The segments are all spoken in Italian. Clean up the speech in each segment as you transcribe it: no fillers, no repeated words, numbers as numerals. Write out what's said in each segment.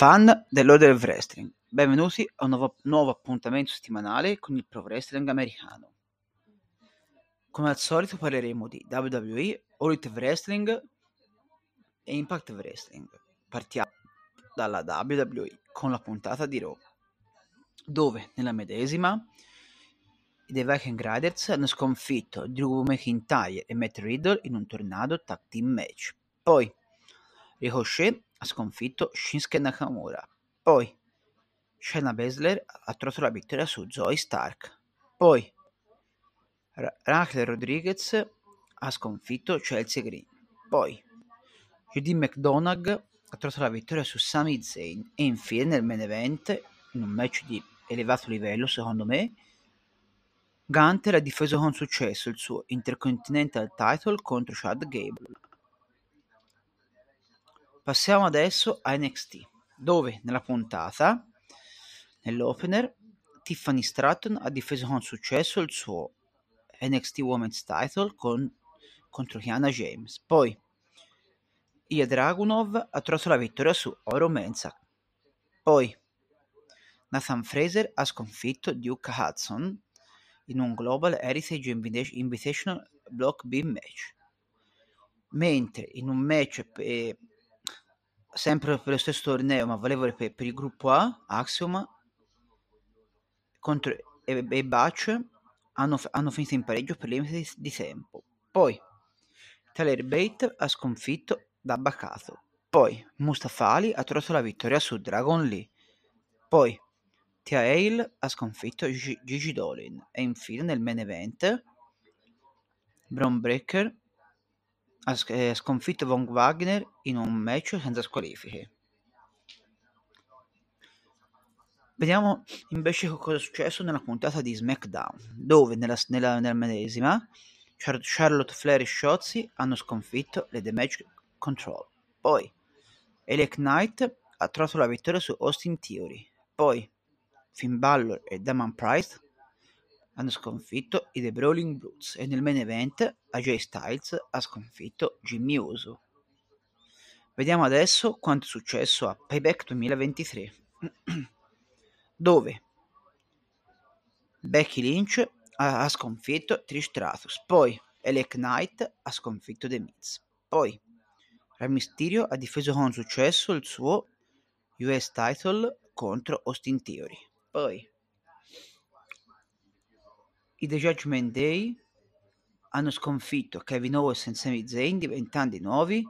Fan dell'Order of Wrestling, benvenuti a un nuovo appuntamento settimanale con il pro wrestling americano. Come al solito parleremo di WWE, All Elite Wrestling e Impact Wrestling. Partiamo dalla WWE con la puntata di Raw, dove nella medesima i The Viking Raiders hanno sconfitto Drew McIntyre e Matt Riddle in un tornado tag team match. Poi Ricochet ha sconfitto Shinsuke Nakamura. Poi Shayna Baszler ha trovato la vittoria su Zoe Stark. Poi Rachel Rodriguez ha sconfitto Chelsea Green. Poi JD McDonagh ha trovato la vittoria su Sami Zayn. E infine nel main event, in un match di elevato livello secondo me, Gunther ha difeso con successo il suo Intercontinental Title contro Chad Gable. Passiamo adesso a NXT, dove nella puntata, nell'opener, Tiffany Stratton ha difeso con successo il suo NXT Women's Title contro Kiana James. Poi Ia Dragunov ha trovato la vittoria su Oro Mensah. Poi Nathan Frazer ha sconfitto Duke Hudson in un Global Heritage Invitational Block B match. Mentre in un match sempre per lo stesso torneo, ma valevole per il gruppo A, Axioma contro Ebbaccio hanno finito in pareggio per limite di tempo. Poi Tyler Bate ha sconfitto da Bacato. Poi Mustafa Ali ha trovato la vittoria su Dragon Lee. Poi Tia Hale ha sconfitto Gigi Dolin. E infine nel main event Bron Breakker ha sconfitto Von Wagner in un match senza squalifiche. Vediamo invece cosa è successo nella puntata di SmackDown, dove nella medesima Charlotte Flair e Shotzi hanno sconfitto le Damage Control. Poi Alec Knight ha trovato la vittoria su Austin Theory. Poi Finn Balor e Damon Price hanno sconfitto i The Brawling Brutes e nel main event AJ Styles ha sconfitto Jimmy Uso. Vediamo adesso quanto è successo a Payback 2023, dove Becky Lynch ha sconfitto Trish Stratus, poi Alec Knight ha sconfitto The Miz, poi Rey Mysterio ha difeso con successo il suo US Title contro Austin Theory, poi i The Judgment Day hanno sconfitto Kevin Owens e Sami Zayn, diventando i nuovi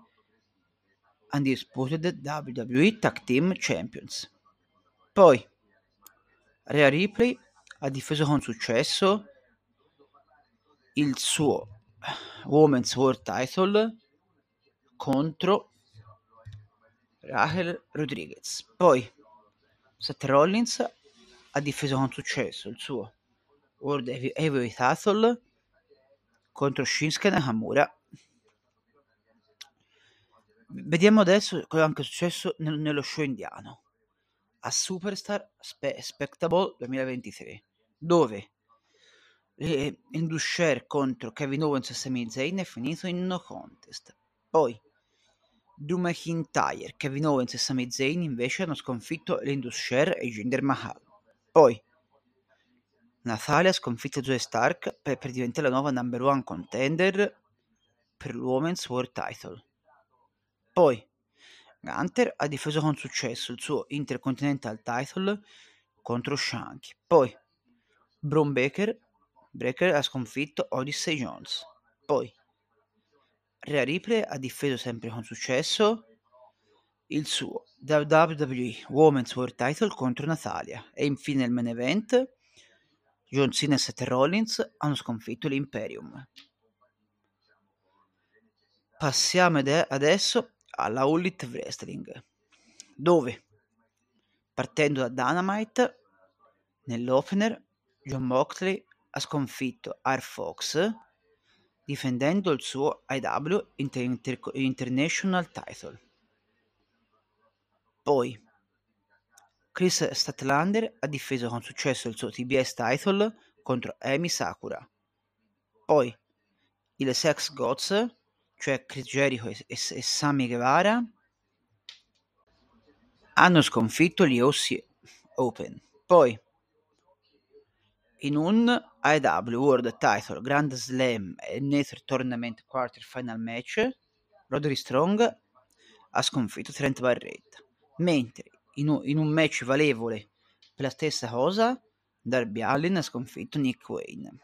Undisputed WWE Tag Team Champions. Poi Rhea Ripley ha difeso con successo il suo Women's World Title contro Rachel Rodriguez. Poi Seth Rollins ha difeso con successo il suo World Heavyweight Title contro Shinsuke Nakamura. Vediamo adesso cosa è anche successo nello show indiano a Superstar Spectacle 2023, dove Indusher contro Kevin Owens e Sami Zayn è finito in no contest. Poi Drew McIntyre, Kevin Owens e Sami Zayn invece hanno sconfitto l'Indusher e Jinder Mahal. Poi Natalia ha sconfitto Zoe Stark per diventare la nuova number one contender per l'Women's World Title. Poi Gunther ha difeso con successo il suo Intercontinental Title contro Shanky. Poi Bron Breakker ha sconfitto Odyssey Jones. Poi Rhea Ripley ha difeso sempre con successo il suo WWE Women's World Title contro Natalia. E infine il main event, John Cena e Seth Rollins hanno sconfitto l'Imperium. Passiamo adesso alla All Elite Wrestling, dove partendo da Dynamite, nell'opener Jon Moxley ha sconfitto R. Fox difendendo il suo IW International Title. Poi Kris Statlander ha difeso con successo il suo TBS Title contro Emi Sakura. Poi il Sex Gods, cioè Chris Jericho e Sammy Guevara, hanno sconfitto gli OC Open. Poi, in un AEW World Title, Grand Slam e Nether Tournament Quarter Final Match, Roderick Strong ha sconfitto Trent Barretta, mentre in un match valevole per la stessa cosa Darby Allin ha sconfitto Nick Wayne.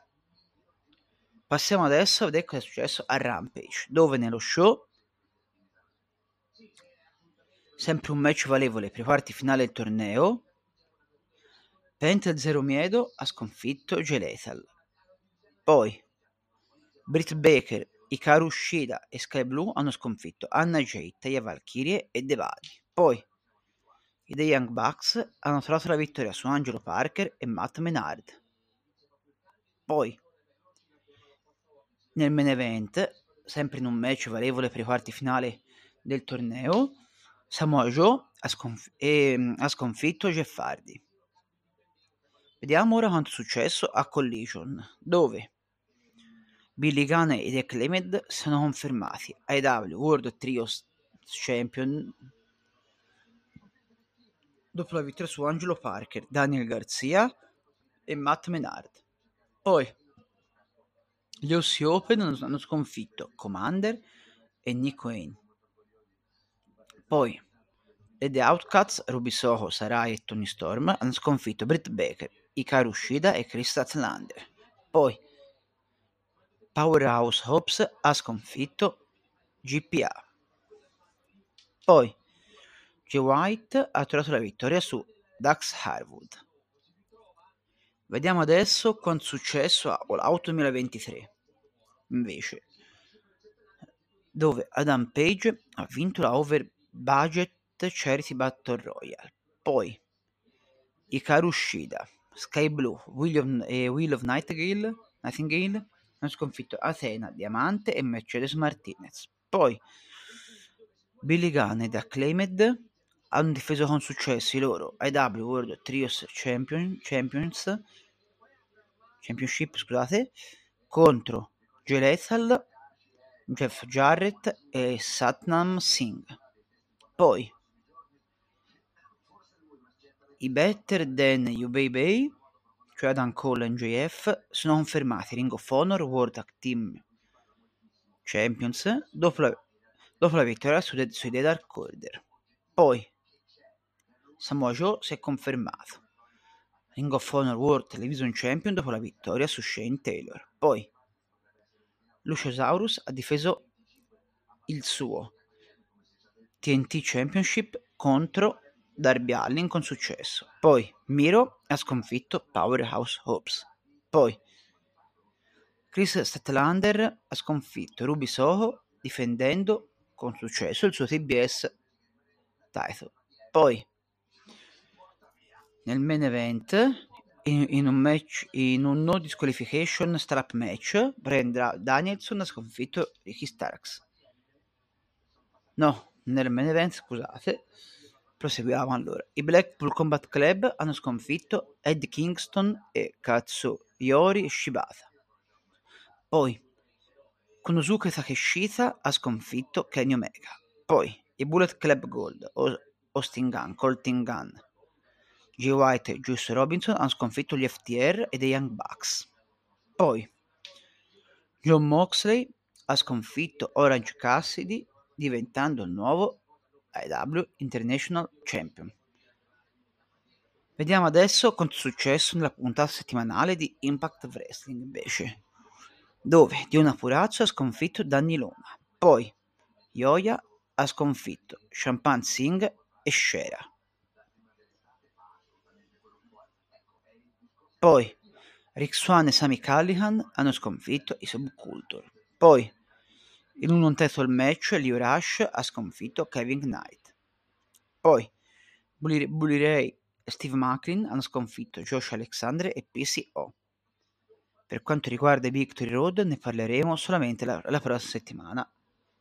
Passiamo adesso a vedere cosa è successo a Rampage, dove nello show, sempre un match valevole per i quarti finale del torneo, Penta Zero Miedo ha sconfitto G-Lethal. Poi Britt Baker, Hikaru Shida e Sky Blue hanno sconfitto Anna Jay, Taya Valkyrie e Devali. Poi i The Young Bucks hanno trovato la vittoria su Angelo Parker e Matt Menard. Poi nel main event, sempre in un match valevole per i quarti finale del torneo, Samoa Joe ha sconfitto Jeff Hardy. Vediamo ora quanto è successo a Collision, dove Billy Gunn e The Acclaimed sono confermati AEW World Trios Champion dopo la vittoria su Angelo Parker, Daniel Garcia e Matt Menard. Poi gli OC Open hanno sconfitto Commander e Nick Wayne. Poi The Outcasts, Ruby Soho, Sarai e Tony Storm hanno sconfitto Britt Baker, Hikaru Shida e Kris Statlander. Poi Powerhouse Hobbs ha sconfitto GPA. Poi Jay White ha trovato la vittoria su Dax Harwood. Vediamo adesso quanto è successo a All Out 2023, invece, dove Adam Page ha vinto la Over Budget Charity Battle Royale. Poi Hikaru Shida, Sky Blue e Willow Nightingale hanno sconfitto Athena, Diamante e Mercedes Martinez. Poi Billy Gunn e The Acclaimed hanno difeso con successo i loro AEW World Trios Championship contro Jay Lethal, Jeff Jarrett e Satnam Singh. Poi i Better Than You Baby, cioè Adam Cole e MJF, sono confermati Ring of Honor World Tag Team Champions dopo la vittoria sui The Dark Order. Poi Samoa Joe si è confermato Ring of Honor World Television Champion dopo la vittoria su Shane Taylor. Poi Luciosaurus ha difeso il suo TNT Championship contro Darby Allin con successo. Poi Miro ha sconfitto Powerhouse Hobbs. Poi Kris Statlander ha sconfitto Ruby Soho difendendo con successo il suo TBS title. Poi nel main event, in un no disqualification strap match, Bryan Danielson ha sconfitto Ricky Starks. Nel main event, scusate, proseguiamo allora. I Blackpool Combat Club hanno sconfitto Eddie Kingston e Katsuyori Shibata. Poi Konosuke Takeshita ha sconfitto Kenny Omega. Poi i Bullet Club Gold, Austin Gunn, Colton Gunn, Jay White e Juice Robinson hanno sconfitto gli FTR e dei Young Bucks. Poi Jon Moxley ha sconfitto Orange Cassidy diventando il nuovo AEW International Champion. Vediamo adesso quanto è successo nella puntata settimanale di Impact Wrestling, invece, dove Diona Purrazzo ha sconfitto Danny Loma. Poi Yoya ha sconfitto Champagne Singh e Shera. Poi Rick Swann e Sami Callihan hanno sconfitto i Subculture. Poi in un title match Lio Rush ha sconfitto Kevin Knight. Poi Bully Ray e Steve Macklin hanno sconfitto Josh Alexander e PCO. Per quanto riguarda i Victory Road ne parleremo solamente la prossima settimana,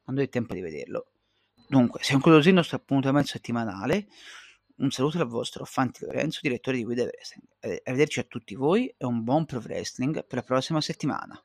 quando è tempo di vederlo. Dunque, siamo conclusi il nostro appuntamento settimanale. Un saluto dal vostro Fanti Lorenzo, direttore di Guida Wrestling. Arrivederci a tutti voi e un buon Pro Wrestling per la prossima settimana.